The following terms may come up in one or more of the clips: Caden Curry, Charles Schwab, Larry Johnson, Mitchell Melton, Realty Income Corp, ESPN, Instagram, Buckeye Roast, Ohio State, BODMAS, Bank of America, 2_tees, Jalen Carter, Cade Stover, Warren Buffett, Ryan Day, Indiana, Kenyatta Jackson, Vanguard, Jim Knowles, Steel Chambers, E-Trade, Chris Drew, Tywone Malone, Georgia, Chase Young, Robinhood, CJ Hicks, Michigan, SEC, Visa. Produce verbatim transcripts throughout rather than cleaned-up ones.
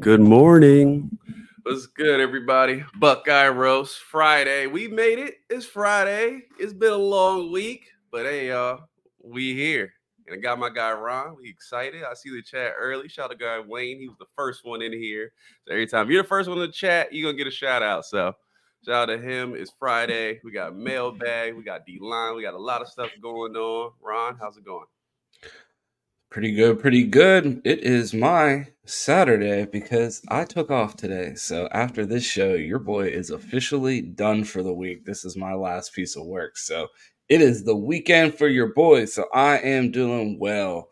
Good morning. What's good, everybody? Buckeye Roast Friday. We made it. It's Friday. It's been a long week, but hey, y'all, uh, we here. And I got my guy Ron. We excited. I see the chat early. Shout out to guy Wayne. He was the first one in here. So every time you're the first one in the chat, you're gonna get a shout out. So shout out to him. It's Friday. We got mailbag. We got D-line. We got a lot of stuff going on. Ron, how's it going? Pretty good, pretty good. It is my Saturday because I took off today. So after this show, your boy is officially done for the week. This is my last piece of work. So it is the weekend for your boy. So I am doing well.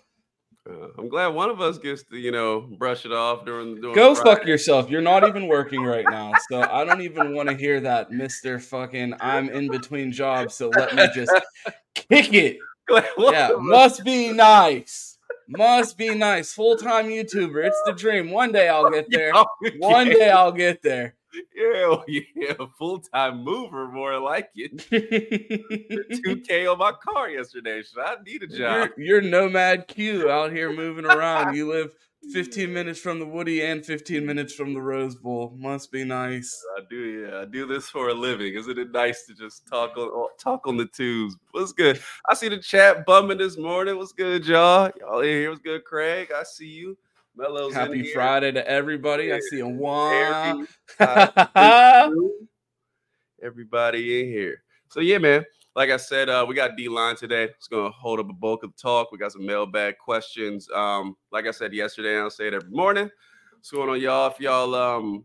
Uh, I'm glad one of us gets to, you know, brush it off during the Go Friday. Fuck yourself. You're not even working right now. So I don't even want to hear that, Mister Fucking I'm in between jobs. So let me just kick it. Yeah, must be nice. Must be nice. Full-time YouTuber. It's the dream. One day I'll get there. One day I'll get there. Yeah, yeah. Full-time mover, more like it. two K on my car yesterday. Should I need a job? You're, you're Nomad Q out here moving around. You live fifteen minutes from the Woody and fifteen minutes from the Rose Bowl. Must be nice. I do, yeah. I do this for a living. Isn't it nice to just talk on talk on the tubes? What's good? I see the chat bumming this morning. What's good, y'all? Y'all in here? What's good, Craig? I see you. Mello's Happy in here. Friday to everybody. Yeah. I see a one. Everybody in here. So, yeah, man. Like I said, uh, we got D-line today. It's going to hold up a bulk of talk. We got some mailbag questions. Um, like I said yesterday, and I'll say it every morning. What's going on, y'all? If y'all, um,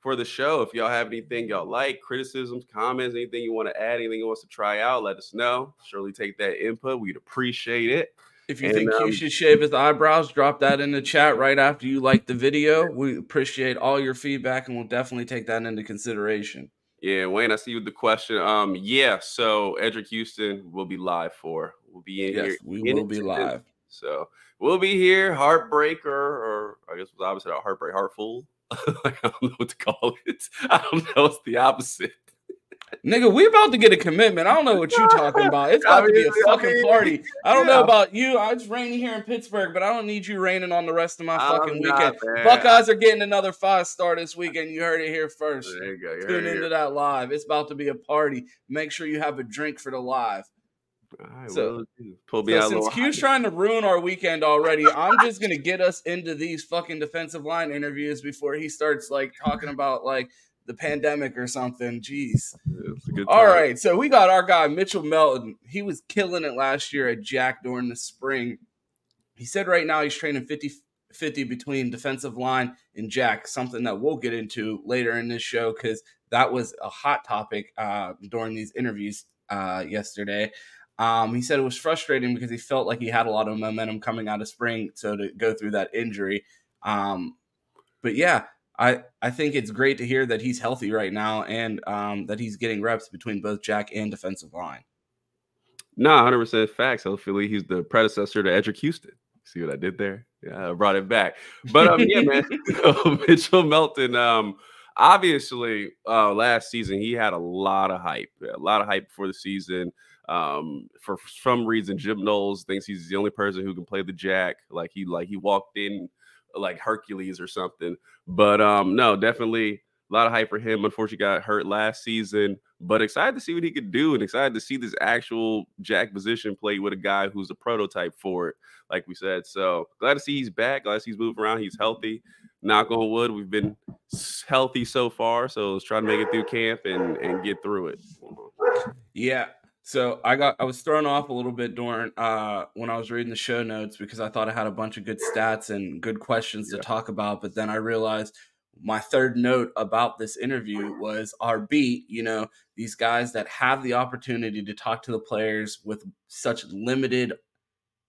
for the show, if y'all have anything y'all like, criticisms, comments, anything you want to add, anything you want us to try out, let us know. Surely take that input. We'd appreciate it. If you and, think um, you should shave his eyebrows, drop that in the chat right after you like the video. We appreciate all your feedback, and we'll definitely take that into consideration. Yeah, Wayne, I see you with the question. Um, yeah, so Edric Houston will be live for. We'll be in yes, here. We in will be live. So we'll be here. Heartbreaker, or I guess it was opposite of heartbreak, heartful. Like, I don't know what to call it. I don't know. It's the opposite. Nigga, we about to get a commitment. I don't know what you're talking about. It's about I mean, to be a fucking I mean, party. I don't yeah. know about you. It's raining here in Pittsburgh, but I don't need you raining on the rest of my fucking not, weekend. Man. Buckeyes are getting another five-star this weekend. You heard it here first. There you go. You Tune into that live. It's about to be a party. Make sure you have a drink for the live. Right, so, pull me so out since Q's trying to ruin our weekend already, I'm just going to get us into these fucking defensive line interviews before he starts, like, talking about, like, the pandemic or something. Jeez. Yeah, all right. So we got our guy, Mitchell Melton. He was killing it last year at Jack during the spring. He said right now he's training fifty-fifty between defensive line and Jack, something that we'll get into later in this show because that was a hot topic uh, during these interviews uh, yesterday. Um, he said it was frustrating because he felt like he had a lot of momentum coming out of spring. So to go through that injury. Um, but yeah, I, I think it's great to hear that he's healthy right now and um, that he's getting reps between both Jack and defensive line. No, nah, one hundred percent facts. Hopefully he's the predecessor to Edric Houston. See what I did there? Yeah, I brought it back. But um, yeah, man, so Mitchell Melton, um, obviously uh, last season he had a lot of hype, a lot of hype before the season. Um, for some reason, Jim Knowles thinks he's the only person who can play the Jack. Like he, like he walked in like Hercules or something, but um no, definitely a lot of hype for him. Unfortunately got hurt last season, but excited to see what he could do and excited to see this actual Jack position play with a guy who's a prototype for it, like we said. So glad to see he's back, glad to see he's moving around, he's healthy. Knock on wood, we've been healthy so far, so let's try to make it through camp and and get through it. Yeah. So I got I was thrown off a little bit during uh, when I was reading the show notes because I thought I had a bunch of good stats and good questions yeah. to talk about. But then I realized my third note about this interview was our beat. You know, these guys that have the opportunity to talk to the players with such limited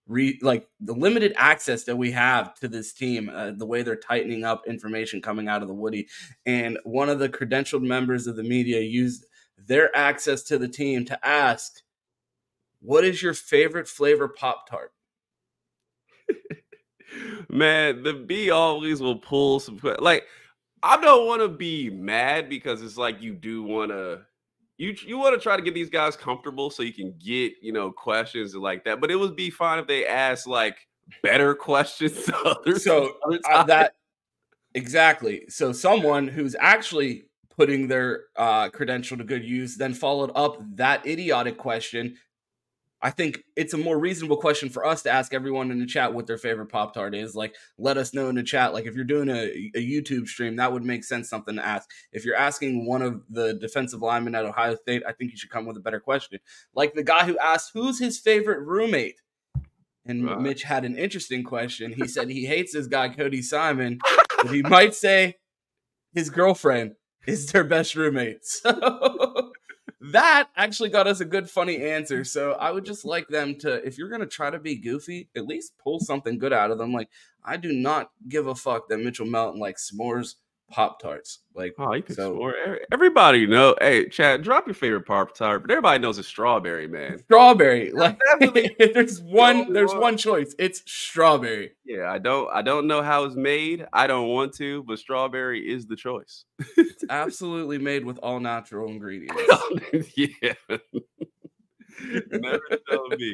re, like the limited access that we have to this team, uh, the way they're tightening up information coming out of the Woody. And one of the credentialed members of the media used their access to the team to ask, what is your favorite flavor Pop-Tart? Man, the B always will pull some, like, I don't want to be mad because it's like you do want to you you want to try to get these guys comfortable so you can get, you know, questions like that. But it would be fine if they asked like better questions. So uh, that exactly. So someone who's actually putting their uh, credential to good use then followed up that idiotic question. I think it's a more reasonable question for us to ask everyone in the chat what their favorite Pop-Tart is. Like, let us know in the chat. Like, if you're doing a, a YouTube stream, that would make sense, something to ask. If you're asking one of the defensive linemen at Ohio State, I think you should come with a better question. Like the guy who asked, who's his favorite roommate? And right. Mitch had an interesting question. He said he hates this guy, Cody Simon, but he might say his girlfriend is their best roommate. So... that actually got us a good, funny answer. So I would just like them to, if you're going to try to be goofy, at least pull something good out of them. Like, I do not give a fuck that Mitchell Melton likes s'mores Pop-Tarts. Like, oh, you can so, s'more. Everybody know. Hey, Chad, drop your favorite Pop-Tart. But everybody knows a strawberry, man. Strawberry. Like, there's one. There's one choice. It's strawberry. Yeah, I don't. I don't know how it's made. I don't want to, but strawberry is the choice. It's absolutely made with all natural ingredients. Yeah. Never told me.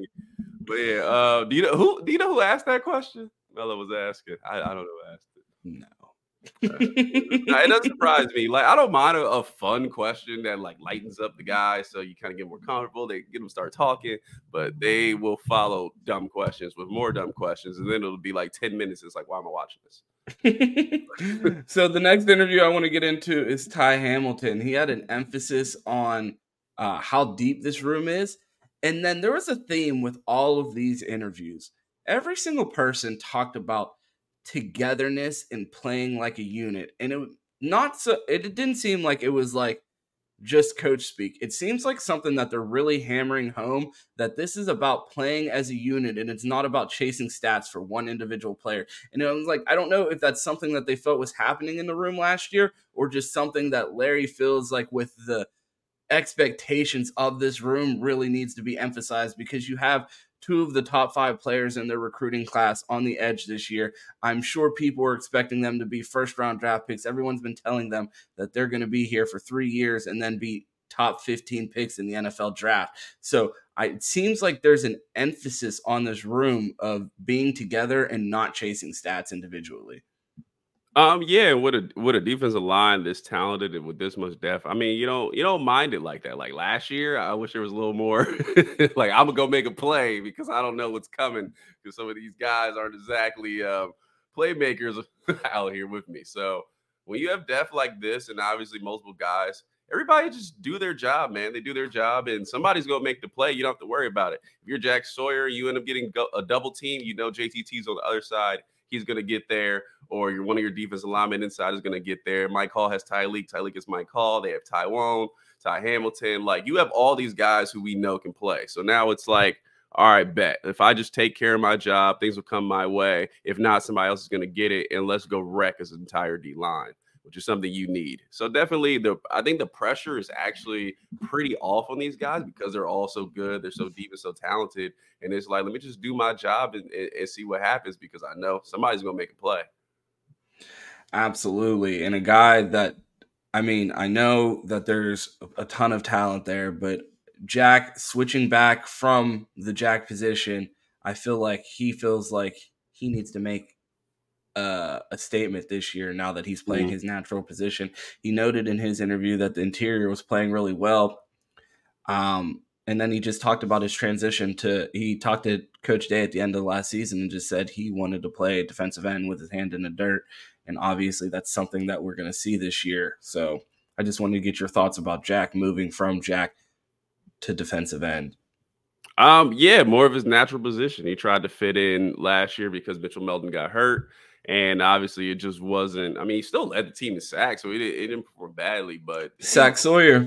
But yeah, uh, do you know who? Do you know who asked that question? Melo was asking. I, I don't know who asked it. No. uh, it doesn't surprise me. Like, I don't mind a, a fun question that like lightens up the guy so you kind of get more comfortable. They get them start talking, but they will follow dumb questions with more dumb questions, and then it'll be like ten minutes. It's like, why am I watching this? So the next interview I want to get into is Ty Hamilton. He had an emphasis on uh, how deep this room is, and then there was a theme with all of these interviews. Every single person talked about togetherness and playing like a unit, and it not so it, it didn't seem like it was like just coach speak. It seems like something that they're really hammering home, that this is about playing as a unit and it's not about chasing stats for one individual player. And it was like, I don't know if that's something that they felt was happening in the room last year or just something that Larry feels like with the expectations of this room really needs to be emphasized, because you have two of the top five players in their recruiting class on the edge this year. I'm sure people are expecting them to be first-round draft picks. Everyone's been telling them that they're going to be here for three years and then be top fifteen picks in the N F L draft. So I, it seems like there's an emphasis on this room of being together and not chasing stats individually. Um, yeah, with a with a defensive line this talented and with this much depth, I mean, you don't you don't mind it like that. Like last year, I wish there was a little more. Like, I'm gonna go make a play because I don't know what's coming, because some of these guys aren't exactly uh, playmakers out here with me. So when you have depth like this, and obviously multiple guys, everybody just do their job, man. They do their job, and somebody's gonna make the play. You don't have to worry about it. If you're Jack Sawyer, you end up getting go- a double team. You know, J T T's on the other side. He's going to get there, or your one of your defensive linemen inside is going to get there. Mike Hall has Tyleik. Tyleik is Mike Hall. They have Tywone, Ty Hamilton. Like, you have all these guys who we know can play. So now it's like, all right, bet. If I just take care of my job, things will come my way. If not, somebody else is going to get it, and let's go wreck his entire D-line, which is something you need. So definitely, the I think the pressure is actually pretty off on these guys because they're all so good. They're so deep and so talented. And it's like, let me just do my job and, and, and see what happens, because I know somebody's going to make a play. Absolutely. And a guy that, I mean, I know that there's a ton of talent there, but Jack switching back from the Jack position, I feel like he feels like he needs to make Uh, a statement this year now that he's playing mm-hmm. his natural position. He noted in his interview that the interior was playing really well. Um, and then he just talked about his transition to, he talked to Coach Day at the end of the last season and just said he wanted to play defensive end with his hand in the dirt. And obviously that's something that we're going to see this year. So I just wanted to get your thoughts about Jack moving from Jack to defensive end. Um, yeah, more of his natural position. He tried to fit in last year because Mitchell Melton got hurt. And obviously, it just wasn't. I mean, he still led the team in sacks, so it didn't, it didn't perform badly. But Sack Sawyer,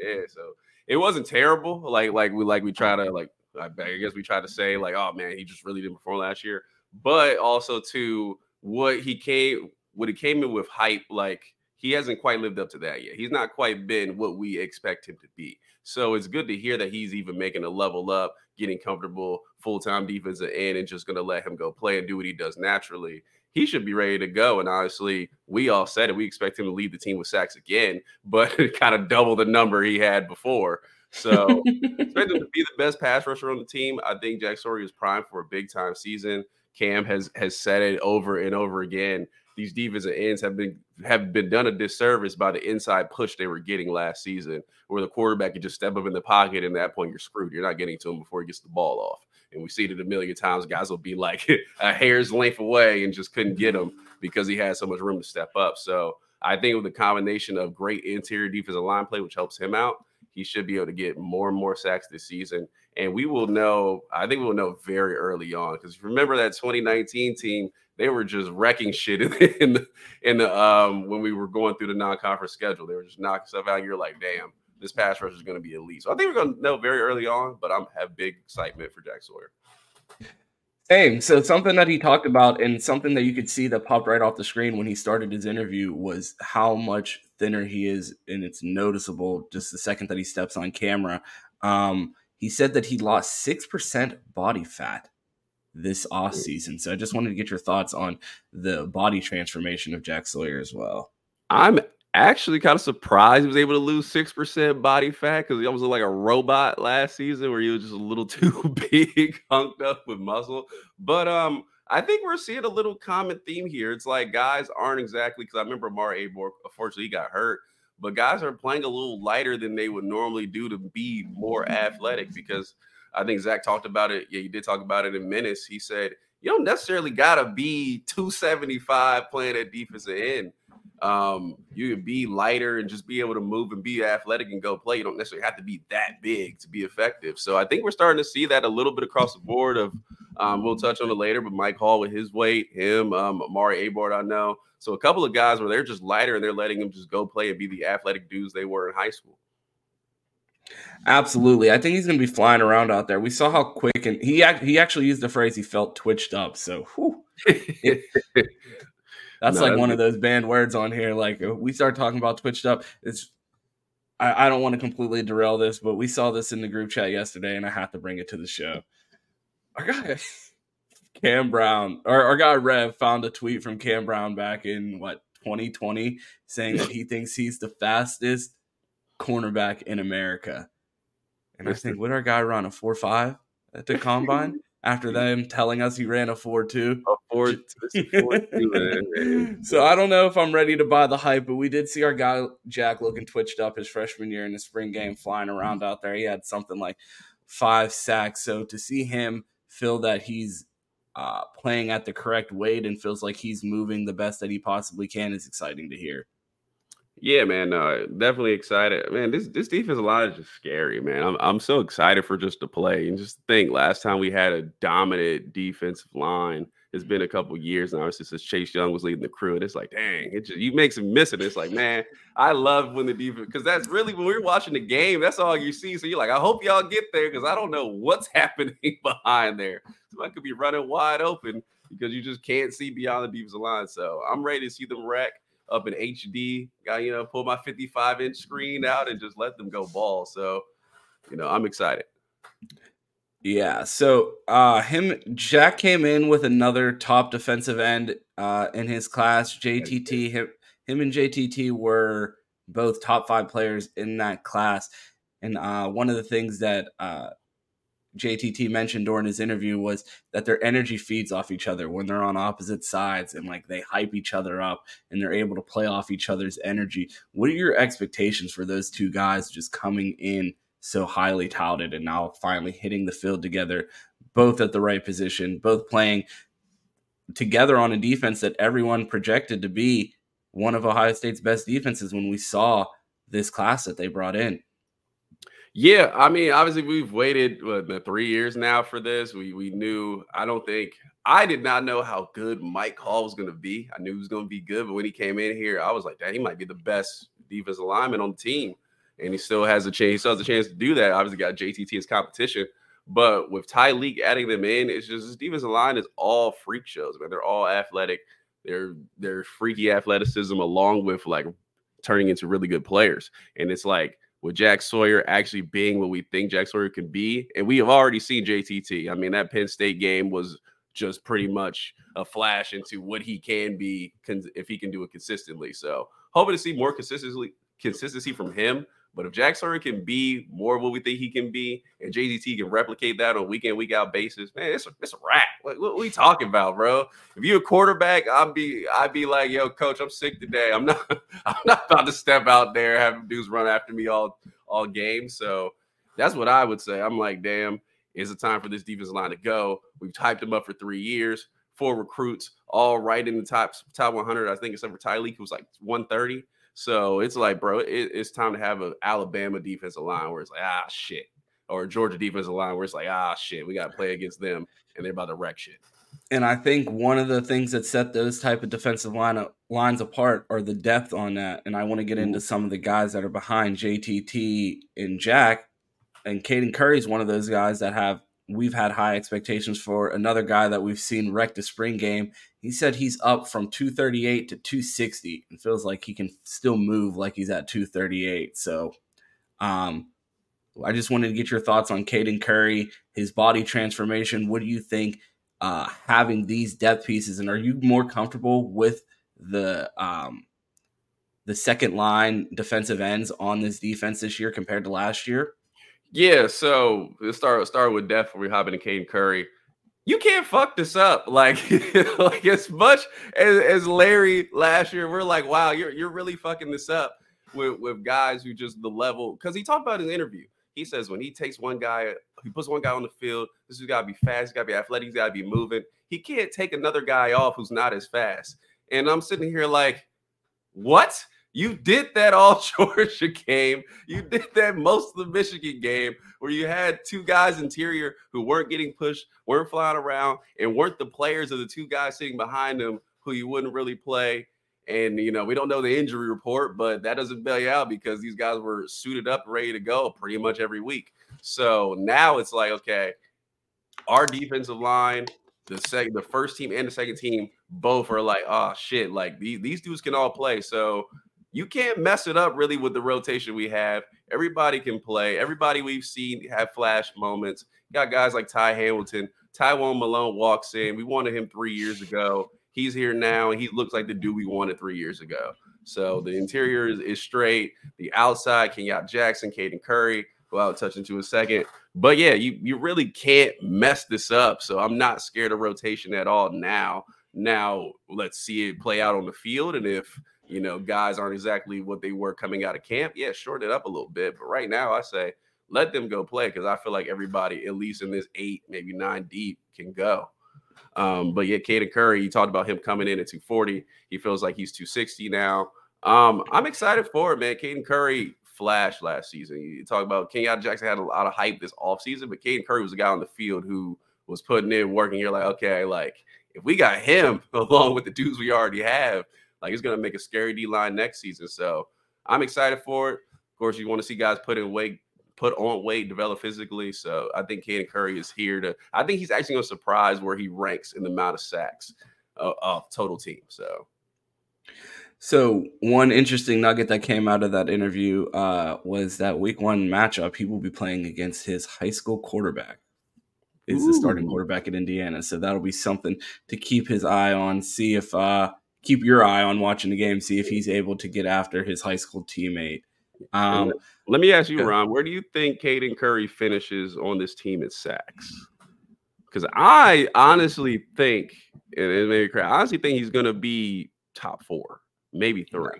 yeah. So it wasn't terrible. Like, like we, like we try to, like, I guess we try to say, like, oh man, he just really didn't perform last year. But also, to what he came, what he came in with hype, like he hasn't quite lived up to that yet. He's not quite been what we expect him to be. So it's good to hear that he's even making a level up, getting comfortable, full time defensive end, and just gonna let him go play and do what he does naturally. he should be ready to go. And honestly, we all said it. We expect him to lead the team with sacks again, but kind of double the number he had before. So expect him to be the best pass rusher on the team. I think Jack Sawyer is primed for a big-time season. Cam has has said it over and over again. These defensive ends have been have been done a disservice by the inside push they were getting last season, where the quarterback could just step up in the pocket, and at that point you're screwed. You're not getting to him before he gets the ball off. And we see it a million times. Guys will be like a hair's length away and just couldn't get him because he had so much room to step up. So I think with the combination of great interior defensive line play, which helps him out, he should be able to get more and more sacks this season. And we will know, I think we'll know very early on, because remember that twenty nineteen team, they were just wrecking shit in the, in the, in the um, when we were going through the non-conference schedule. They were just knocking stuff out. You're like, damn, this pass rush is going to be elite. So I think we're going to know very early on, but I have big excitement for Jack Sawyer. Hey, so something that he talked about and something that you could see that popped right off the screen when he started his interview was how much thinner he is, and it's noticeable just the second that he steps on camera. Um, he said that he lost six percent body fat this offseason. So I just wanted to get your thoughts on the body transformation of Jack Sawyer as well. I'm actually kind of surprised he was able to lose six percent body fat, because he almost looked like a robot last season, where he was just a little too big, hunked up with muscle. But um, I think we're seeing a little common theme here. It's like guys aren't exactly, because I remember Amar Abor, unfortunately, he got hurt, but guys are playing a little lighter than they would normally do to be more athletic, because I think Zach talked about it. Yeah, you did talk about it in Menace. He said, you don't necessarily got to be two seventy-five playing at defensive end. Um, you can be lighter and just be able to move and be athletic and go play. You don't necessarily have to be that big to be effective. So I think we're starting to see that a little bit across the board of, um, we'll touch on it later, but Mike Hall with his weight, him, um, Amari Abor, I know. So a couple of guys where they're just lighter and they're letting them just go play and be the athletic dudes they were in high school. Absolutely. I think he's going to be flying around out there. We saw how quick, and he act, he actually used the phrase he felt twitched up. So whew. That's no, like that's one good. Of those banned words on here. Like we start talking about twitched up. It's I, I don't want to completely derail this, but we saw this in the group chat yesterday, and I have to bring it to the show. Our guy Cam Brown, or our guy Rev, found a tweet from Cam Brown back in what twenty twenty saying that he thinks he's the fastest cornerback in America. And I think, would our guy run a four five at the combine? After them telling us he ran a four two. So I don't know if I'm ready to buy the hype, but we did see our guy Jack looking twitched up his freshman year in the spring game, flying around out there. He had something like five sacks. So to see him feel that he's uh, playing at the correct weight and feels like he's moving the best that he possibly can is exciting to hear. Yeah, man, uh, definitely excited. Man, this this defensive line is just scary, man. I'm I'm so excited for just the play. And just think, last time we had a dominant defensive line, it's been a couple years now since Chase Young was leading the crew. And it's like, dang, it just, you make some missing. It's like, man, I love when the defense, because that's really when we're watching the game, that's all you see. So you're like, I hope y'all get there, because I don't know what's happening behind there. Somebody could be running wide open because you just can't see beyond the defensive line. So I'm ready to see them wreck up in H D. Got, you know, pull my fifty-five inch screen out and just let them go ball. So, you know, I'm excited. Yeah. So, uh, him, Jack came in with another top defensive end, uh, in his class. J T T, him, him and J T T were both top five players in that class. And, uh, one of the things that, uh, J T T mentioned during his interview was that their energy feeds off each other when they're on opposite sides, and like they hype each other up and they're able to play off each other's energy. What are your expectations for those two guys just coming in so highly touted and now finally hitting the field together, both at the right position, both playing together on a defense that everyone projected to be one of Ohio State's best defenses when we saw this class that they brought in? Yeah, I mean, obviously we've waited what, the three years now for this. We we knew, I don't think, I did not know how good Mike Hall was going to be. I knew he was going to be good, but when he came in here, I was like, dang, he might be the best defensive lineman on the team. And he still has a chance. He still has a chance to do that. Obviously got J T T as competition. But with Tyleik adding them in, it's just this defensive line is all freak shows, man. They're all athletic. They're, they're freaky athleticism along with like turning into really good players. And it's like, with Jack Sawyer actually being what we think Jack Sawyer can be. And we have already seen J T T. I mean, that Penn State game was just pretty much a flash into what he can be if he can do it consistently. So hoping to see more consistency consistency from him. But if Jack Sawyer can be more of what we think he can be, and J T T can replicate that on week in, week out basis, man, it's a, it's a wrap. What, what are we talking about, bro? If you're a quarterback, I'd be I'd be like, yo, coach, I'm sick today. I'm not I'm not about to step out there having dudes run after me all all game. So that's what I would say. I'm like, damn, it's a time for this defensive line to go. We've hyped them up for three years, four recruits, all right in the top top one hundred. I think except for Tyleik, who was like one thirty. So it's like, bro, it, it's time to have an Alabama defensive line where it's like, ah, shit. Or a Georgia defensive line where it's like, ah, shit, we got to play against them, and they're about to wreck shit. And I think one of the things that set those type of defensive line lines apart are the depth on that. And I want to get into some of the guys that are behind J T T and Jack. And Caden Curry is one of those guys that have we've had high expectations for. Another guy that we've seen wreck the spring game. He said he's up from two thirty-eight to two sixty and feels like he can still move like he's at two thirty-eight. So um, I just wanted to get your thoughts on Caden Curry, his body transformation. What do you think uh, having these depth pieces? And are you more comfortable with the um, the second line defensive ends on this defense this year compared to last year? Yeah, so let's start, start with depth before we hop into Caden Curry. You can't fuck this up. Like, like as much as, as Larry last year, we're like, wow, you're you're really fucking this up with, with guys who just the level. Because he talked about in the interview. He says when he takes one guy, he puts one guy on the field, this has got to be fast, he's got to be athletic, he's got to be moving. He can't take another guy off who's not as fast. And I'm sitting here like, what? You did that all Georgia game. You did that most of the Michigan game where you had two guys interior who weren't getting pushed, weren't flying around, and weren't the players of the two guys sitting behind them who you wouldn't really play. And, you know, we don't know the injury report, but that doesn't bail you out because these guys were suited up, ready to go pretty much every week. So now it's like, okay, our defensive line, the second, the first team and the second team both are like, oh, shit, like these, these dudes can all play. So you can't mess it up really with the rotation we have. Everybody can play. Everybody we've seen have flash moments. You got guys like Ty Hamilton. Tywone Malone walks in. We wanted him three years ago. He's here now, and he looks like the dude we wanted three years ago. So the interior is, is straight. The outside, Kenyatta Jackson, Caden Curry, who I'll touch into in a second. But, yeah, you, you really can't mess this up. So I'm not scared of rotation at all now. Now let's see it play out on the field, and if – you know, guys aren't exactly what they were coming out of camp. Yeah, short it up a little bit. But right now I say let them go play because I feel like everybody, at least in this eight, maybe nine deep, can go. Um, but, yeah, Caden Curry, you talked about him coming in at two forty. He feels like he's two sixty now. Um, I'm excited for it, man. Caden Curry flashed last season. You talk about Kenyatta Jackson had a lot of hype this offseason, but Caden Curry was a guy on the field who was putting in work, and you're like, okay, like, if we got him along with the dudes we already have, like, it's going to make a scary D-line next season. So I'm excited for it. Of course, you want to see guys put in weight, put on weight, develop physically. So I think Caden Curry is here to – I think he's actually going to surprise where he ranks in the amount of sacks uh, of total team. So so one interesting nugget that came out of that interview uh, was that week one matchup, he will be playing against his high school quarterback. Is Ooh. The starting quarterback at Indiana. So that'll be something to keep his eye on, see if uh, – keep your eye on watching the game, see if he's able to get after his high school teammate. Um, Let me ask you, Ron, where do you think Caden Curry finishes on this team at sacks? Because I honestly think, and it may be crazy, I honestly think he's going to be top four, maybe three.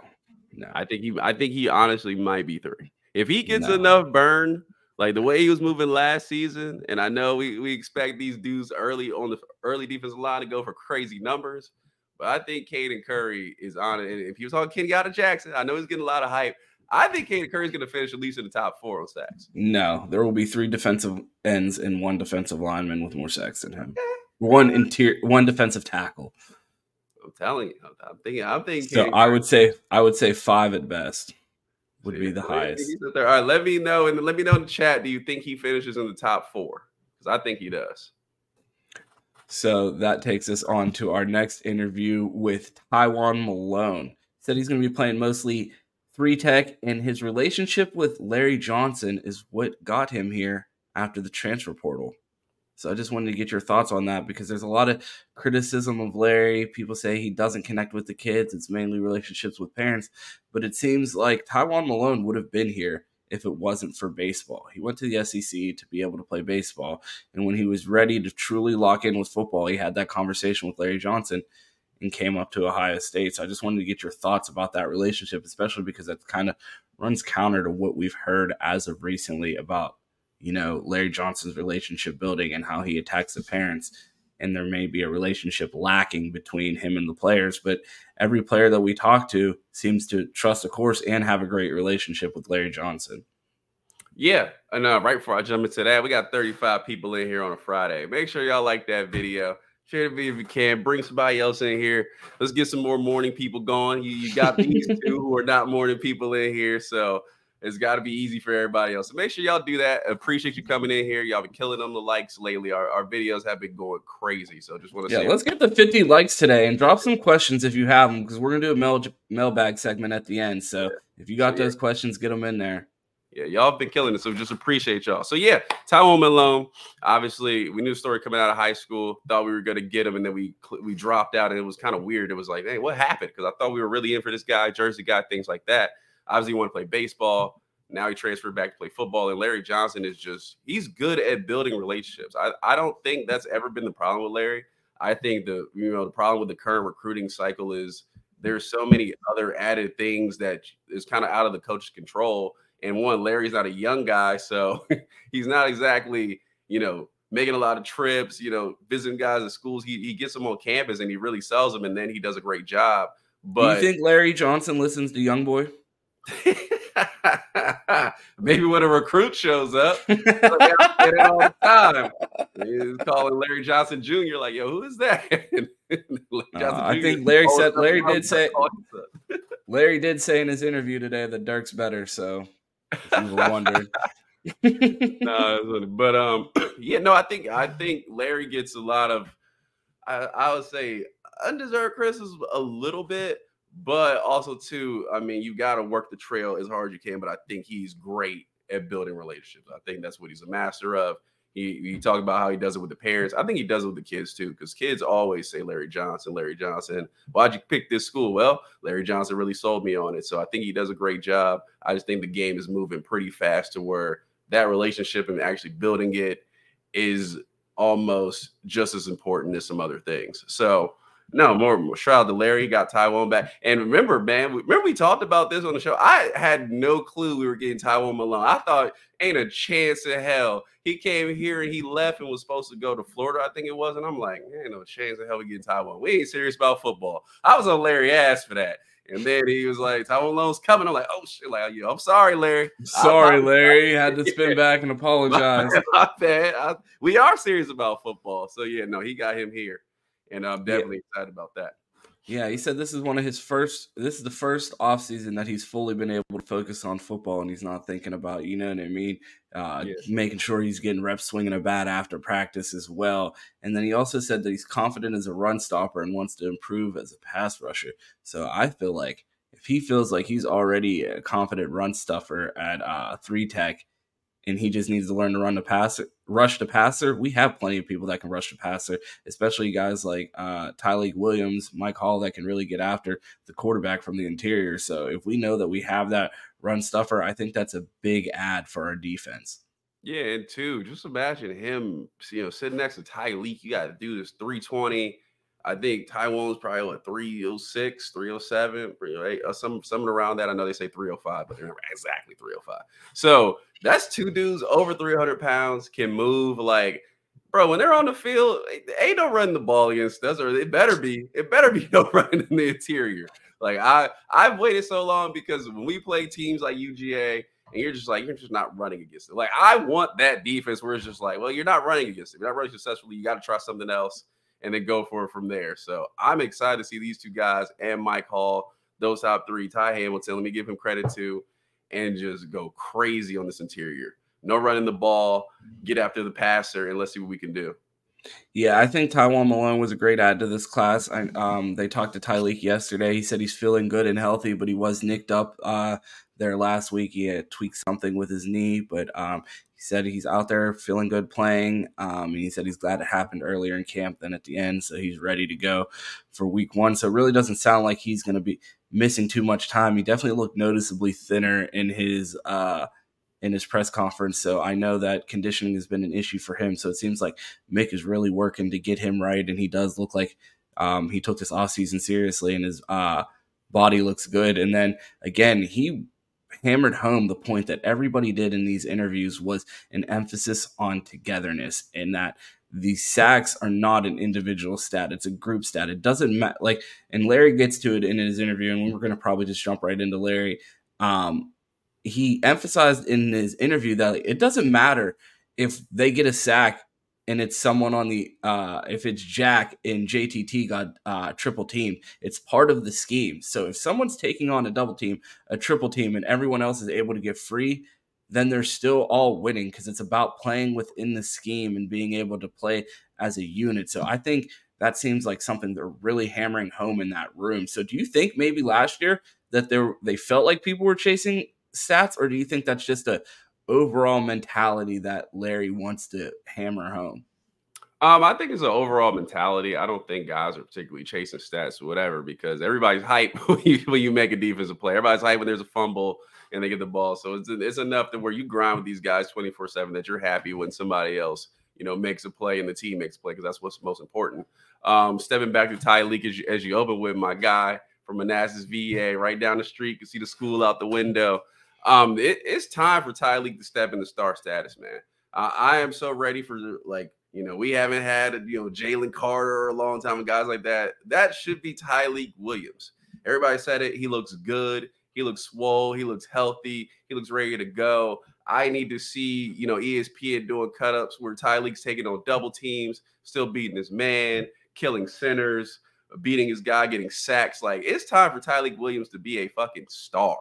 No, no. I think he, I think he honestly might be three. If he gets no. enough burn, like the way he was moving last season, and I know we, we expect these dudes early on the early defensive line to go for crazy numbers. But I think Caden Curry is on it. And if he was on Kenyatta Jackson, I know he's getting a lot of hype. I think Caden Curry is going to finish at least in the top four on sacks. No, there will be three defensive ends and one defensive lineman with more sacks than him. One interior, one defensive tackle. I'm telling you, I'm thinking. I'm thinking. So Caden I would Curry. say, I would say five at best would be the highest. All right, let me know, and let me know in the chat. Do you think he finishes in the top four? Because I think he does. So that takes us on to our next interview with Tywone Malone. He said he's going to be playing mostly three tech, and his relationship with Larry Johnson is what got him here after the transfer portal. So I just wanted to get your thoughts on that, because there's a lot of criticism of Larry. People say he doesn't connect with the kids. It's mainly relationships with parents. But it seems like Tywone Malone would have been here if it wasn't for baseball. He went to the S E C to be able to play baseball. And when he was ready to truly lock in with football, he had that conversation with Larry Johnson and came up to Ohio State. So I just wanted to get your thoughts about that relationship, especially because that kind of runs counter to what we've heard as of recently about, you know, Larry Johnson's relationship building and how he attacks the parents. And there may be a relationship lacking between him and the players, but every player that we talk to seems to trust the course and have a great relationship with Larry Johnson. Yeah. And uh, right before I jump into that, we got thirty-five people in here on a Friday. Make sure y'all like that video. Share the video if you can. Bring somebody else in here. Let's get some more morning people going. You, you got these two who are not morning people in here. So it's got to be easy for everybody else. So make sure y'all do that. Appreciate you coming in here. Y'all been killing them the likes lately. Our, our videos have been going crazy. So just want to yeah, say. Yeah, let's get the fifty likes today and drop some questions if you have them, because we're going to do a mail, mailbag segment at the end. So yeah. if you got so, those yeah. questions, get them in there. Yeah, y'all have been killing it. So just appreciate y'all. So yeah, Tywone Malone, obviously we knew the story coming out of high school. Thought we were going to get him, and then we we dropped out, and it was kind of weird. It was like, hey, what happened? Because I thought we were really in for this guy, Jersey guy, things like that. Obviously, he wanted to play baseball. Now he transferred back to play football. And Larry Johnson is just – he's good at building relationships. I, I don't think that's ever been the problem with Larry. I think the you know the problem with the current recruiting cycle is there's so many other added things that is kind of out of the coach's control. And one, Larry's not a young guy, so he's not exactly, you know, making a lot of trips, you know, visiting guys at schools. He, he gets them on campus, and he really sells them, and then he does a great job. But do you think Larry Johnson listens to Young Boy? Maybe when a recruit shows up, like, it all the time. He's calling Larry Johnson Junior like, "Yo, who is that?" uh, I think Larry said Larry did say Larry did say in his interview today that Dirk's better. So, if you were wondering. no, but um, yeah, no, I think I think Larry gets a lot of, I, I would say, undeserved criticism a little bit. But also, too, I mean, you got to work the trail as hard as you can. But I think he's great at building relationships. I think that's what he's a master of. He, he talked about how he does it with the parents. I think he does it with the kids, too, because kids always say Larry Johnson, Larry Johnson. Why'd you pick this school? Well, Larry Johnson really sold me on it. So I think he does a great job. I just think the game is moving pretty fast to where that relationship and actually building it is almost just as important as some other things. So. No, more, more shout out to Larry. He got Tywone back. And remember, man, remember we talked about this on the show. I had no clue we were getting Tywone Malone. I thought ain't a chance in hell. He came here and he left and was supposed to go to Florida, I think it was. And I'm like, ain't no chance in hell we getting Tywone. We ain't serious about football. I was on Larry's ass for that. And then he was like, Tywone Malone's coming. I'm like, oh, shit. Like, yo, I'm sorry, Larry. I'm sorry, Larry. You had to spin back and apologize. My, my bad. I, we are serious about football. So, yeah, no, he got him here. And I'm definitely yeah. excited about that. Yeah, he said this is one of his first, this is the first offseason that he's fully been able to focus on football, and he's not thinking about, you know what I mean, uh, yes. making sure he's getting reps swinging a bat after practice as well. And then he also said that he's confident as a run stopper and wants to improve as a pass rusher. So I feel like if he feels like he's already a confident run stuffer at uh, three tech, and he just needs to learn to run the passer, rush the passer. We have plenty of people that can rush the passer, especially guys like uh, Tyleik Williams, Mike Hall, that can really get after the quarterback from the interior. So if we know that we have that run stuffer, I think that's a big add for our defense. Yeah, and two, just imagine him, you know, sitting next to Tyleik. You got to do this three twenty. I think Tywone's probably what, three oh six, three oh seven, right? Some, something around that. I know they say three oh five, but they're never exactly three oh five. So that's two dudes over three hundred pounds, can move. Like, bro, when they're on the field, ain't no running the ball against us, or it better be, it better be no running in the interior. Like, I, I've waited so long because when we play teams like U G A, and you're just like, you're just not running against it. Like, I want that defense where it's just like, well, you're not running against it. If you're not running successfully, you got to try something else. And then go for it from there. So I'm excited to see these two guys and Mike Hall, those top three, Ty Hamilton, let me give him credit too, and just go crazy on this interior. No running the ball, get after the passer, and let's see what we can do. Yeah, I think Tywone Malone was a great add to this class. I, um, they talked to Tyleik yesterday. He said he's feeling good and healthy, but he was nicked up uh, there last week. He had tweaked something with his knee, but um, he said he's out there feeling good playing. Um, and he said he's glad it happened earlier in camp than at the end. So he's ready to go for week one. So it really doesn't sound like he's going to be missing too much time. He definitely looked noticeably thinner in his uh, in his press conference. So I know that conditioning has been an issue for him. So it seems like Mick is really working to get him right. And he does look like um, he took this offseason seriously and his uh, body looks good. And then again, he hammered home the point that everybody did in these interviews was an emphasis on togetherness, and that the sacks are not an individual stat. It's a group stat. It doesn't matter. Like, and Larry gets to it in his interview, and we're going to probably just jump right into Larry. Um, he emphasized in his interview that it doesn't matter if they get a sack and it's someone on the, uh, if it's Jack and J T T got uh, triple teamed, it's part of the scheme. So if someone's taking on a double team, a triple team, and everyone else is able to get free, then they're still all winning because it's about playing within the scheme and being able to play as a unit. So I think that seems like something they're really hammering home in that room. So do you think maybe last year that they they felt like people were chasing stats, or do you think that's just a overall mentality that Larry wants to hammer home? Um, I think it's an overall mentality. I don't think guys are particularly chasing stats or whatever, because everybody's hype when you, when you make a defensive play. Everybody's hype when there's a fumble and they get the ball. So it's, it's enough that where you grind with these guys twenty-four seven that you're happy when somebody else, you know, makes a play and the team makes a play, because that's what's most important. Um, stepping back to Tyleik, as you, as you open with, my guy from Manassas, V A, right down the street, you can see the school out the window. Um, it, it's time for Tyleik to step into star status, man. Uh, I am so ready for, like, you know, we haven't had, you know, Jalen Carter a long time and guys like that. That should be Tyleik Williams. Everybody said it. He looks good. He looks swole. He looks healthy. He looks ready to go. I need to see, you know, E S P N doing cut-ups where Tyleek's taking on double teams, still beating his man, killing centers, beating his guy, getting sacks. Like, it's time for Tyleik Williams to be a fucking star.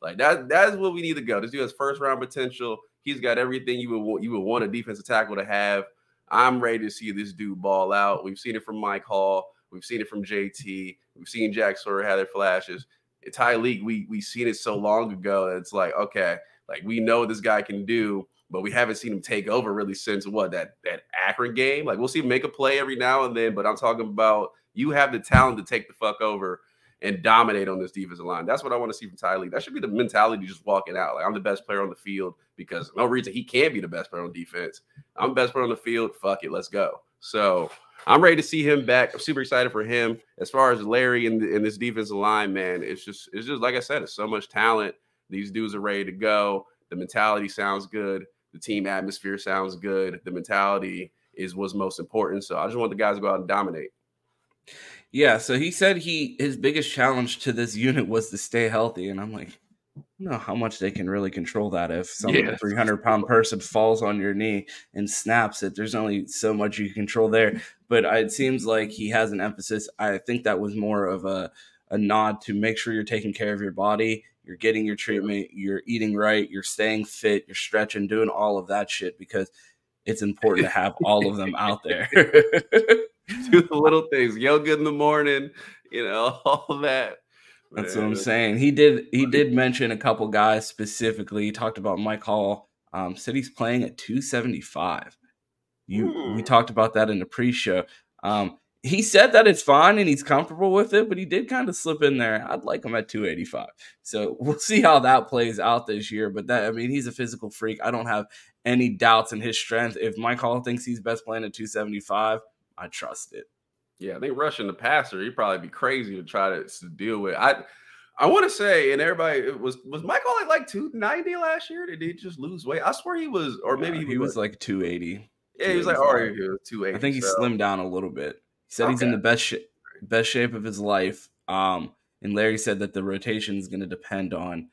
Like, that that's what we need to go. This dude has first round potential. He's got everything you would want you would want a defensive tackle to have. I'm ready to see this dude ball out. We've seen it from Mike Hall, we've seen it from J T, we've seen Jack Sawyer have their flashes. Tyleik, we we seen it so long ago. It's like, okay, like, we know what this guy can do, but we haven't seen him take over really since what that that Akron game. Like, we'll see him make a play every now and then, but I'm talking about, you have the talent to take the fuck over and dominate on this defensive line. That's what I want to see from Tyleik. That should be the mentality just walking out. Like, I'm the best player on the field, because no reason he can't be the best player on defense. I'm the best player on the field. Fuck it, let's go. So I'm ready to see him back. I'm super excited for him. As far as Larry and, and this defensive line, man, it's just, it's just like I said, it's so much talent. These dudes are ready to go. The mentality sounds good. The team atmosphere sounds good. The mentality is what's most important. So I just want the guys to go out and dominate. Yeah, so he said he his biggest challenge to this unit was to stay healthy, and I'm like, I don't know how much they can really control that. If some yeah. three hundred pound person falls on your knee and snaps it, there's only so much you can control there. But it seems like he has an emphasis. I think that was more of a, a nod to make sure you're taking care of your body, you're getting your treatment, you're eating right, you're staying fit, you're stretching, doing all of that shit, because it's important to have all of them out there. Do the little things, yoga in the morning, you know, all that. That's what I'm saying. He did he did mention a couple guys specifically. He talked about Mike Hall. Um, said he's playing at two seventy-five. You mm. We talked about that in the pre-show. Um, he said that it's fine and he's comfortable with it, but he did kind of slip in there, I'd like him at two eighty-five. So we'll see how that plays out this year. But that, I mean, he's a physical freak. I don't have any doubts in his strength. If Mike Hall thinks he's best playing at two seventy-five, I trust it. Yeah, I think rushing the passer, he'd probably be crazy to try to, to deal with. I I want to say, and everybody, it was was Mike Hall at like two ninety last year? Did he just lose weight? I swear he was, or maybe yeah, he, he was like, like two eighty. Yeah, he was like, all right, he was two eighty. I think he so. slimmed down a little bit. He said okay. He's in the best sh- best shape of his life. Um, and Larry said that the rotation is going to depend on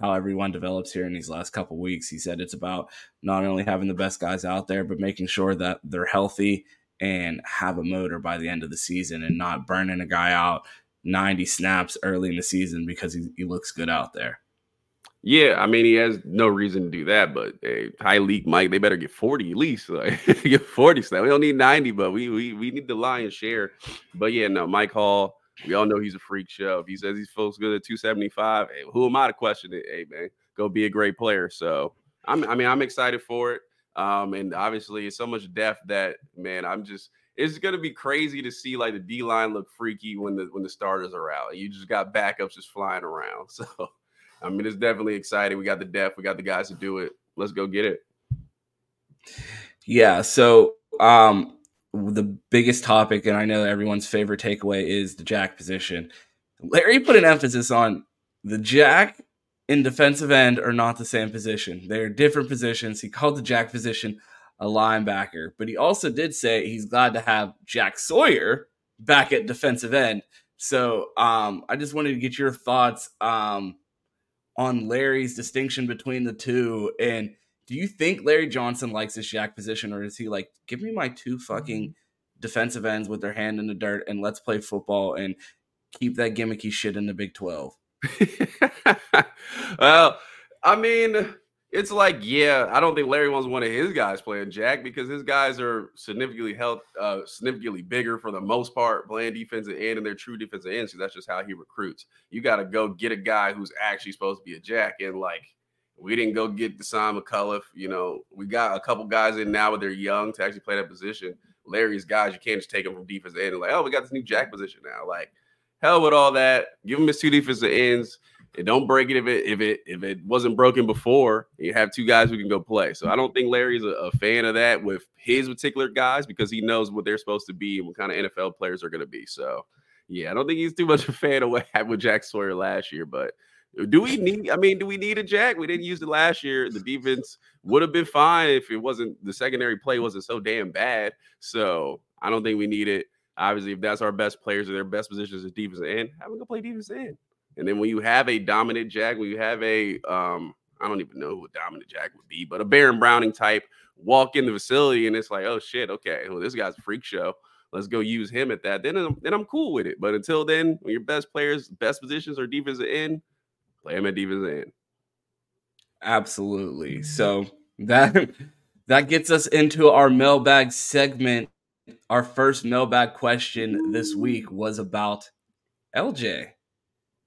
how everyone develops here in these last couple weeks. He said it's about not only having the best guys out there, but making sure that they're healthy and have a motor by the end of the season, and not burning a guy out ninety snaps early in the season because he, he looks good out there. Yeah, I mean, he has no reason to do that, but hey, Tyleik, Mike, they better get forty at least. Like, get forty snaps. We don't need ninety, but we, we we need the lion's share. But yeah, no, Mike Hall, we all know he's a freak show. If he says he feels good at two seventy-five, hey, who am I to question it? Hey, man, go be a great player. So I'm, I mean, I'm excited for it. Um, and obviously it's so much depth that, man, I'm just, it's going to be crazy to see like the D line look freaky when the, when the starters are out. You just got backups just flying around. So, I mean, it's definitely exciting. We got the depth, we got the guys to do it. Let's go get it. Yeah. So, um, the biggest topic, and I know everyone's favorite takeaway, is the Jack position. Larry put an emphasis on the Jack and defensive end are not the same position. They're different positions. He called the Jack position a linebacker, but he also did say he's glad to have Jack Sawyer back at defensive end. So um, I just wanted to get your thoughts um, on Larry's distinction between the two. And do you think Larry Johnson likes his Jack position, or is he like, give me my two fucking defensive ends with their hand in the dirt and let's play football and keep that gimmicky shit in the Big twelve? Well, I mean, it's like, yeah, I don't think Larry wants one of his guys playing Jack because his guys are significantly held, uh, significantly bigger for the most part, playing defensive end, and they're true defensive ends. So that's just how he recruits. You got to go get a guy who's actually supposed to be a Jack. And like, we didn't go get Deshaun McCullough. You know, we got a couple guys in now, but they're young to actually play that position. Larry's guys, you can't just take them from defensive end and like, oh, we got this new Jack position now. Like, hell with all that. Give him his two defensive ends. And don't break it if it if it if it wasn't broken before. You have two guys who can go play. So I don't think Larry's a, a fan of that with his particular guys because he knows what they're supposed to be and what kind of N F L players are going to be. So yeah, I don't think he's too much a fan of what happened with Jack Sawyer last year. But do we need? I mean, do we need a Jack? We didn't use it last year. The defense would have been fine if it wasn't the secondary play wasn't so damn bad. So I don't think we need it. Obviously, if that's our best players or their best positions is defensive end, have them go play defensive end. And then when you have a dominant Jack, when you have a, um, I don't even know who a dominant Jack would be, but a Baron Browning type walk in the facility and it's like, oh shit, okay, well, this guy's a freak show. Let's go use him at that. Then I'm, then I'm cool with it. But until then, when your best players, best positions are defensive end, play him at defensive end. Absolutely. So that that gets us into our mailbag segment. Our first mailbag question this week was about L J.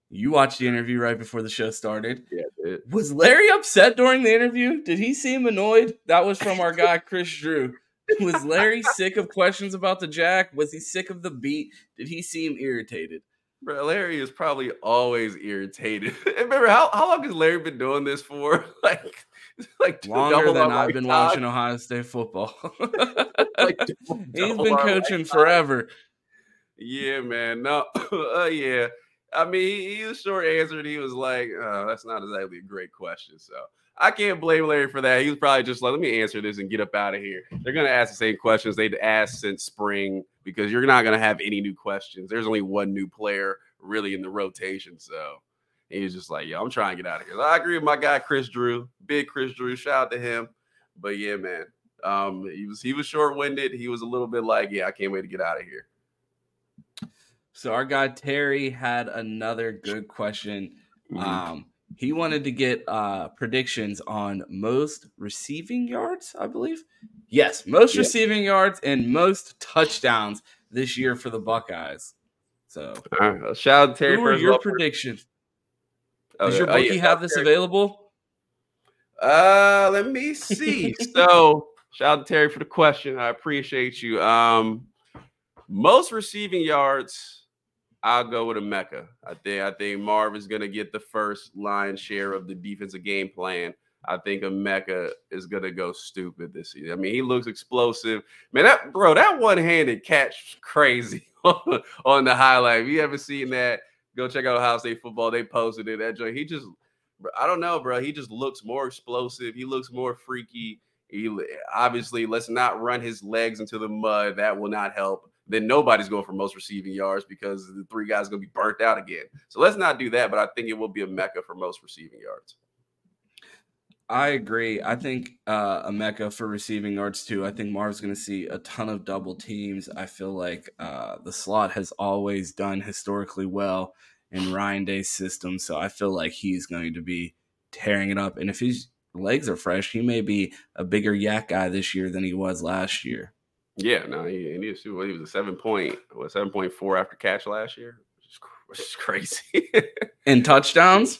You watched the interview right before the show started. Yeah, was Larry upset during the interview? Did he seem annoyed? That was from our guy, Chris Drew. Was Larry sick of questions about the Jack? Was he sick of the beat? Did he seem irritated? Bro, Larry is probably always irritated. Remember, how, how long has Larry been doing this for? Like, like longer than I've been watching Ohio State football. Like, he's been coaching forever. Yeah, man. No, uh, yeah. I mean, he was short answered. He was like, oh, that's not exactly a great question. So I can't blame Larry for that. He was probably just like, let me answer this and get up out of here. They're going to ask the same questions they'd asked since spring because you're not going to have any new questions. There's only one new player really in the rotation. So he was just like, yo, I'm trying to get out of here. So I agree with my guy, Chris Drew, big Chris Drew. Shout out to him. But yeah, man, um, he was, he was short winded. He was a little bit like, yeah, I can't wait to get out of here. So our guy Terry had another good question. Mm-hmm. Um, he wanted to get uh, predictions on most receiving yards, I believe. Yes, most yeah. receiving yards and most touchdowns this year for the Buckeyes. So all right, well, shout out to Terry. Who for are your predictions? Okay. Does your bookie oh, yeah. have this Terry. available? Uh, let me see. So shout out to Terry for the question. I appreciate you. Um, most receiving yards. I'll go with Emeka. I think I think Marv is going to get the first lion's share of the defensive game plan. I think Emeka is going to go stupid this season. I mean, he looks explosive. Man, that bro, that one-handed catch crazy on the highlight. If you haven't seen that, go check out Ohio State football. They posted it. That joint. He just – I don't know, bro. He just looks more explosive. He looks more freaky. He, obviously, let's not run his legs into the mud. That will not help. Then nobody's going for most receiving yards because the three guys are going to be burnt out again. So let's not do that, but I think it will be Emeka for most receiving yards. I agree. I think uh, Emeka for receiving yards too. I think Marv's going to see a ton of double teams. I feel like uh, the slot has always done historically well in Ryan Day's system, so I feel like he's going to be tearing it up. And if his legs are fresh, he may be a bigger yak guy this year than he was last year. Yeah, no, he, he was he was a seven point, what seven point four after catch last year, which is crazy. And touchdowns,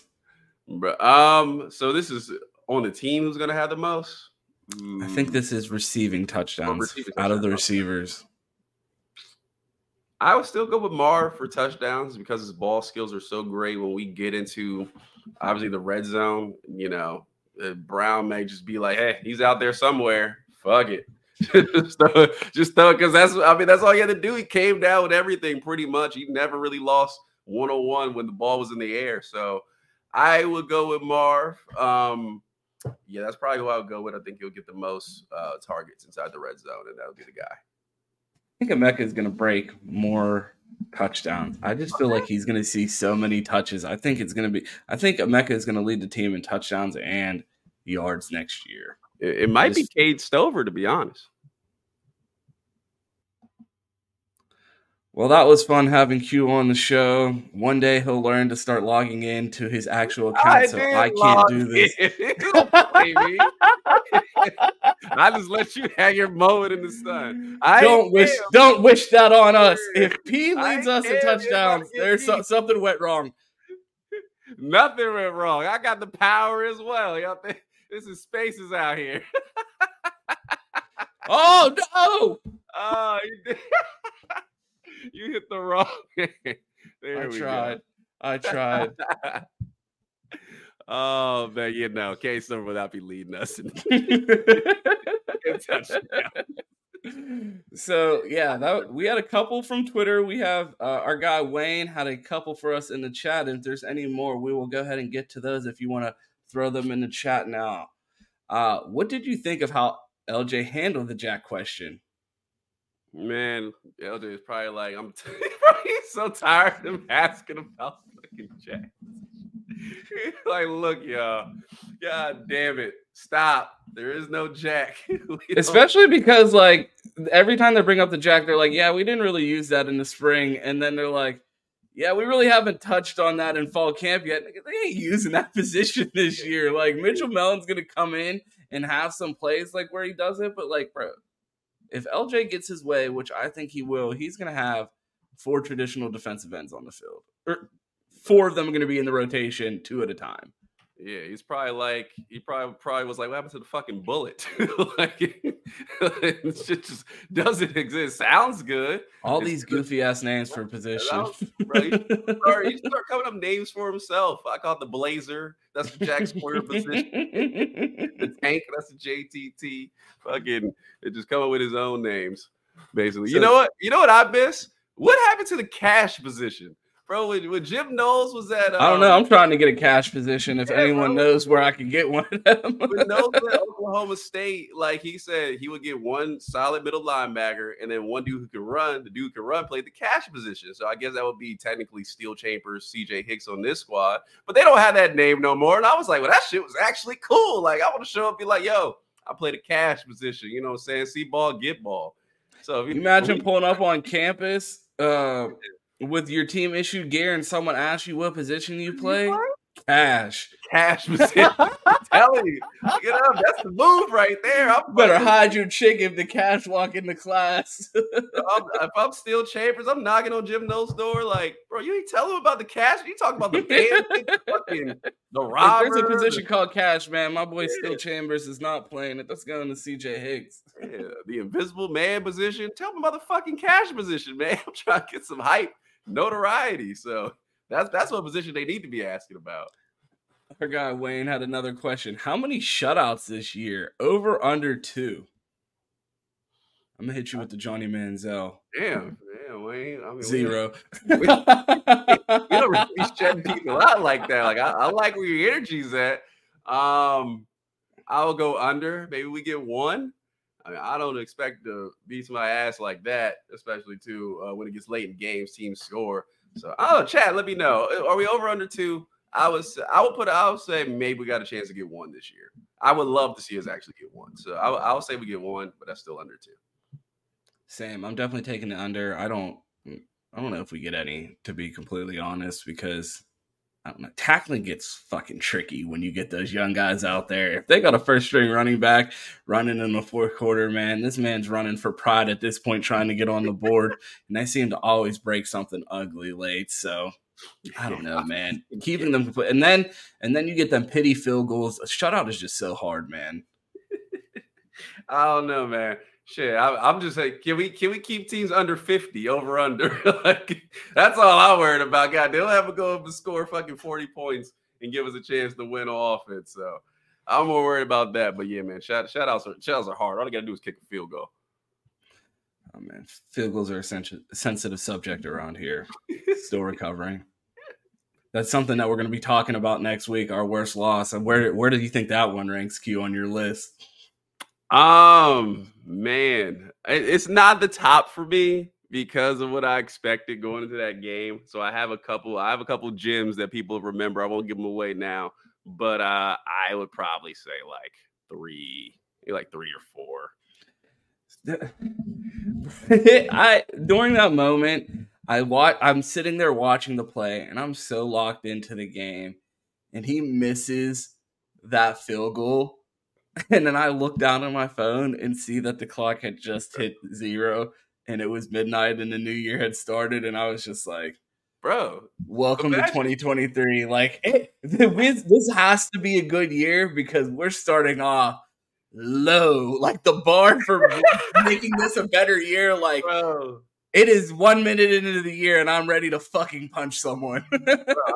bro. Um, so this is on the team who's going to have the most? Mm. I think this is receiving touchdowns receiving out touchdowns. of the receivers. I would still go with Marv for touchdowns because his ball skills are so great. When we get into, obviously, the red zone, you know, Brown may just be like, hey, he's out there somewhere. Fuck it. just throw it just because that's I mean that's all he had to do. He came down with everything pretty much. He never really lost one-on-one when the ball was in the air. So I would go with Marv. Um, yeah, that's probably who I would go with. I think he'll get the most uh, targets inside the red zone, and that'll be the guy. I think Emeka is going to break more touchdowns. I just feel like he's going to see so many touches. I think it's going to be. I think Emeka is going to lead the team in touchdowns and yards next year. It, it might just, be Cade Stover, to be honest. Well, that was fun having Q on the show. One day he'll learn to start logging in to his actual account, I so I can't do this. I just let you have your moment in the sun. I don't wish, am. don't wish that on us. If P leads I us in touchdowns, there's so, something went wrong. Nothing went wrong. I got the power as well. Y'all think? This is Spaces out here. Oh, no. Oh, you did. You hit the wrong hand. There I we tried. go. I tried. I tried. Oh, man. You know, Case number would not be leading us. In- so, yeah, that we had a couple from Twitter. We have uh, our guy Wayne had a couple for us in the chat. If there's any more, we will go ahead and get to those if you want to. Throw them in the chat now. Uh, what did you think of how L J handled the Jack question? Man, L J is probably like, I'm t- he's so tired of him asking about fucking Jack. He's like, look, y'all, God damn it. Stop. There is no Jack. Especially because, like, every time they bring up the Jack, they're like, yeah, we didn't really use that in the spring. And then they're like, yeah, we really haven't touched on that in fall camp yet. They ain't using that position this year. Like, Mitchell Mellon's going to come in and have some plays, like, where he does it. But, like, bro, if L J gets his way, which I think he will, he's going to have four traditional defensive ends on the field. Or four of them are going to be in the rotation, two at a time. Yeah, he's probably like, he probably probably was like, what happened to the fucking bullet? Like, it just doesn't exist. Sounds good. All it's these goofy-ass names for position. Right? He start coming up names for himself. I call it the Blazer. That's the Jack Sawyer position. The Tank, that's the J T T. Fucking, it just come up with his own names, basically. So, you know what? You know what I miss? What happened to the cash position? Bro, when Jim Knowles was at... Um, I don't know. I'm trying to get a cash position. If yeah, anyone bro. knows where I can get one of them. When Knowles was at Oklahoma State, like he said, he would get one solid middle linebacker and then one dude who could run. The dude who could run played the cash position. So I guess that would be technically Steel Chambers, C J Hicks on this squad. But they don't have that name no more. And I was like, well, that shit was actually cool. Like, I want to show up and be like, yo, I played a cash position. You know what I'm saying? See ball, get ball. So if you imagine pulling up on campus... Uh, with your team issued gear and someone asks you what position you play, cash. Cash position. I'm telling you. Get up. That's the move right there. I'm better playing. Hide your chick if the cash walk into class. I'm, if I'm Steel Chambers, I'm knocking on Jim Knowles' door like, bro, you ain't telling him about the cash? You talking about the band? Fucking the robber. If there's a position called cash, man, my boy yeah. Steel Chambers is not playing it. That's going to C J Hicks. Yeah, the invisible man position. Tell him about the fucking cash position, man. I'm trying to get some hype. Notoriety. So that's that's what position they need to be asking about. Our guy Wayne had another question. How many shutouts this year? Over under two. I'm gonna hit you with the Johnny Manziel. Damn, damn, Wayne. I mean, Zero. We, we, we don't really shut people out like that. Like I, I like where your energy's at. Um, I'll go under. Maybe we get one. I mean, I don't expect to beat my ass like that, especially too uh, when it gets late in games, teams score. So, oh, chat, let me know. Are we over under two? I was, I would put, I would say maybe we got a chance to get one this year. I would love to see us actually get one. So, I, I would say we get one, but that's still under two. Same. I'm definitely taking the under. I don't, I don't know if we get any, to be completely honest, because I don't know. Tackling gets fucking tricky when you get those young guys out there. If they got a first string running back running in the fourth quarter, man, this man's running for pride at this point, trying to get on the board. And they seem to always break something ugly late. So I don't know, man. Keeping them – and then and then you get them pity field goals. A shutout is just so hard, man. I don't know, man. Shit, I, I'm just like, can we can we keep teams under fifty, over under? Like, that's all I'm worried about. God, they'll have to go up and score fucking forty points and give us a chance to win on offense. So I'm more worried about that. But yeah, man, shout shout outs are shout outs are hard. All you gotta do is kick a field goal. Oh man, field goals are a sensitive subject around here. Still recovering. That's something that we're gonna be talking about next week. Our worst loss. And where where do you think that one ranks, Q, on your list? Um, man, it's not the top for me because of what I expected going into that game. So I have a couple, I have a couple gems that people remember. I won't give them away now, but uh, I would probably say like three, like three or four. I during that moment, I watch. I'm sitting there watching the play, and I'm so locked into the game, and he misses that field goal. And then I look down on my phone and see that the clock had just hit zero and it was midnight and the new year had started. And I was just like, bro, welcome imagine. to twenty twenty-three. Like, it, this has to be a good year because we're starting off low. Like, the bar for making this a better year. Like, bro. It is one minute into the year and I'm ready to fucking punch someone. Bro,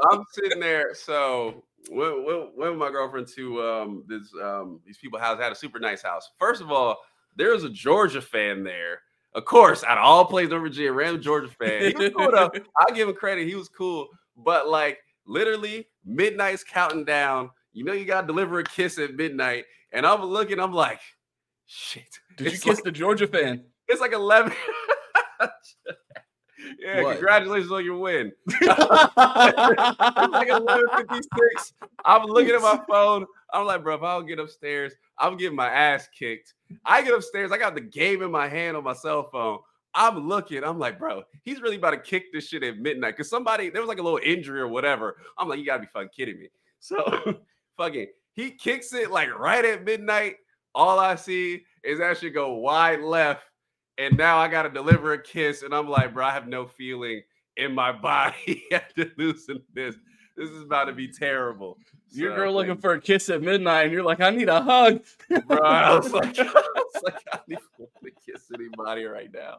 I'm sitting there. So. Went, went, went with my girlfriend to um, this um, these people's house. Had a super nice house. First of all, there was a Georgia fan there. Of course, out of all places in Virginia, random Georgia fan. He was cool though. I'll give him credit. He was cool. But like literally, midnight's counting down. You know you gotta deliver a kiss at midnight. And I'm looking. I'm like, shit. Did it's you kiss like, the Georgia fan? It's like eleven. Yeah, what? Congratulations on your win. It's like eleven fifty-six. I'm looking at my phone. I'm like, bro, if I don't get upstairs, I'm getting my ass kicked. I get upstairs. I got the game in my hand on my cell phone. I'm looking. I'm like, bro, he's really about to kick this shit at midnight. Because somebody, there was like a little injury or whatever. I'm like, you got to be fucking kidding me. So, fucking, he kicks it like right at midnight. All I see is that shit go wide left. And now I got to deliver a kiss. And I'm like, bro, I have no feeling in my body after losing this. This is about to be terrible. Your so, girl looking like, for a kiss at midnight. And you're like, I need a hug. Bro, I was like, I was like, I need to kiss anybody right now.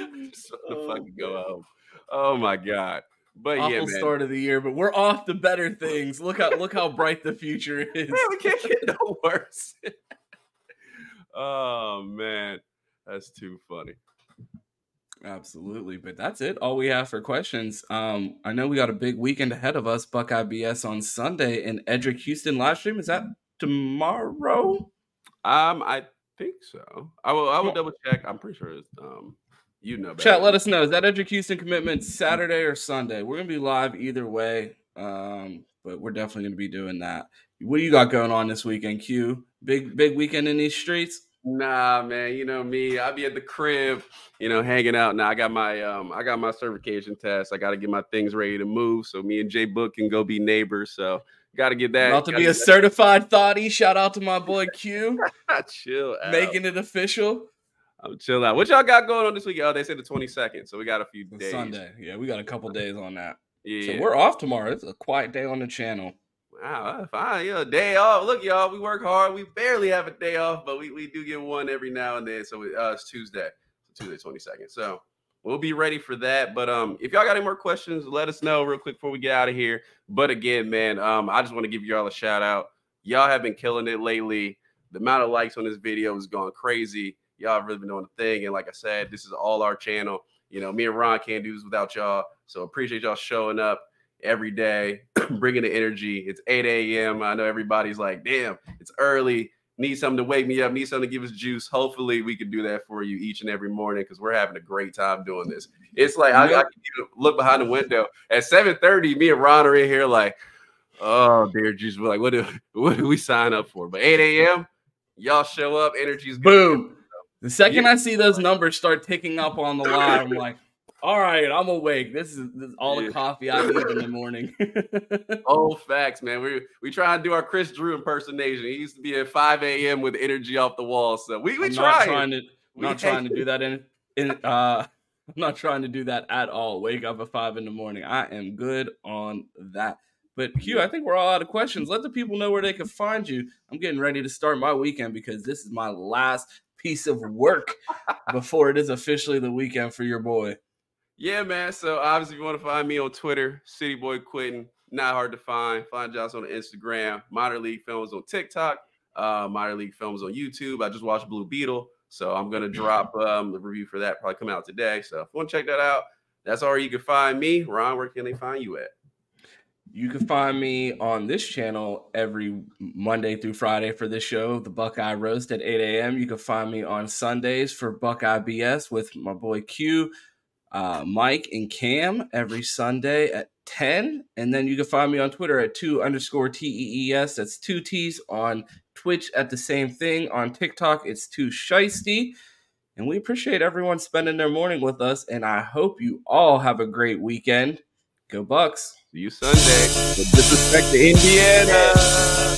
I'm just going to oh, fucking go man. home. Oh, my God. But Awful yeah, man. Start of the year, but we're off to better things. Look how, look how bright the future is. Man, we can't get no worse. Oh, man. That's too funny. Absolutely. But that's it. All we have for questions. Um, I know we got a big weekend ahead of us. Buckeye B S on Sunday and Edric Houston live stream. Is that tomorrow? Um, I think so. I will I will double check. I'm pretty sure it's um you know better. Chat, let us know. Is that Edric Houston commitment Saturday or Sunday? We're gonna be live either way. Um, but we're definitely gonna be doing that. What do you got going on this weekend, Q? Big big weekend in these streets? Nah, man, you know me. I'll be at the crib, you know, hanging out. Now I got my um, I got my certification test. I got to get my things ready to move. So me and Jay Book can go be neighbors. So got to get that. About to be a certified thotty. Shout out to my boy Q. Chill out. Making it official. I'm chill out. What y'all got going on this week? Oh, they said the twenty-second. So we got a few days. Sunday. Yeah, we got a couple days on that. Yeah. So we're off tomorrow. It's a quiet day on the channel. Wow, fine. Yeah, day off. Look, y'all, we work hard. We barely have a day off, but we, we do get one every now and then. So we, uh, it's Tuesday, Tuesday twenty-second. So we'll be ready for that. But um, if y'all got any more questions, let us know real quick before we get out of here. But again, man, um, I just want to give y'all a shout out. Y'all have been killing it lately. The amount of likes on this video has gone crazy. Y'all have really been doing the thing. And like I said, this is all our channel. You know, me and Ron can't do this without y'all. So appreciate y'all showing up every day, bringing the energy. It's eight a.m. I know everybody's like, damn, it's early. Need something to wake me up. Need something to give us juice. Hopefully we can do that for you each and every morning because we're having a great time doing this. It's like, I, I can look behind the window. At seven thirty, me and Ron are in here like, oh, dear juice. We're like, what do, what do we sign up for? But eight a.m., y'all show up. Energy's good. Boom. The second yeah. I see those numbers start ticking up on the line, I'm like, all right, I'm awake. This is, this is all the coffee I need in the morning. Oh, facts, man. We we try to do our Chris Drew impersonation. He used to be at five a.m. with energy off the wall. So we we try. Not trying to, not trying to do that in in uh I'm not trying to do that at all. Wake up at five in the morning. I am good on that. But Q, I think we're all out of questions. Let the people know where they can find you. I'm getting ready to start my weekend because this is my last piece of work before it is officially the weekend for your boy. Yeah, man. So obviously, if you want to find me on Twitter, City Boy Quentin, not hard to find. Find Josh on Instagram, Modern League Films on TikTok, uh, Modern League Films on YouTube. I just watched Blue Beetle, so I'm going to drop um, a review for that, probably come out today. So if you want to check that out, that's all you can find me. Ron, where can they find you at? You can find me on this channel every Monday through Friday for this show, The Buckeye Roast at eight a.m. You can find me on Sundays for Buckeye B S with my boy Q, uh, Mike, and Cam every Sunday at ten. And then you can find me on Twitter at two underscore T E E S. That's two T's. On Twitch at the same thing. On TikTok, it's two Shiesty. And we appreciate everyone spending their morning with us. And I hope you all have a great weekend. Go Bucks. See you Sunday. With disrespect to Indiana.